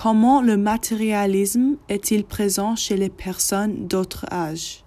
Comment le matérialisme est-il présent chez les personnes d'autres âges?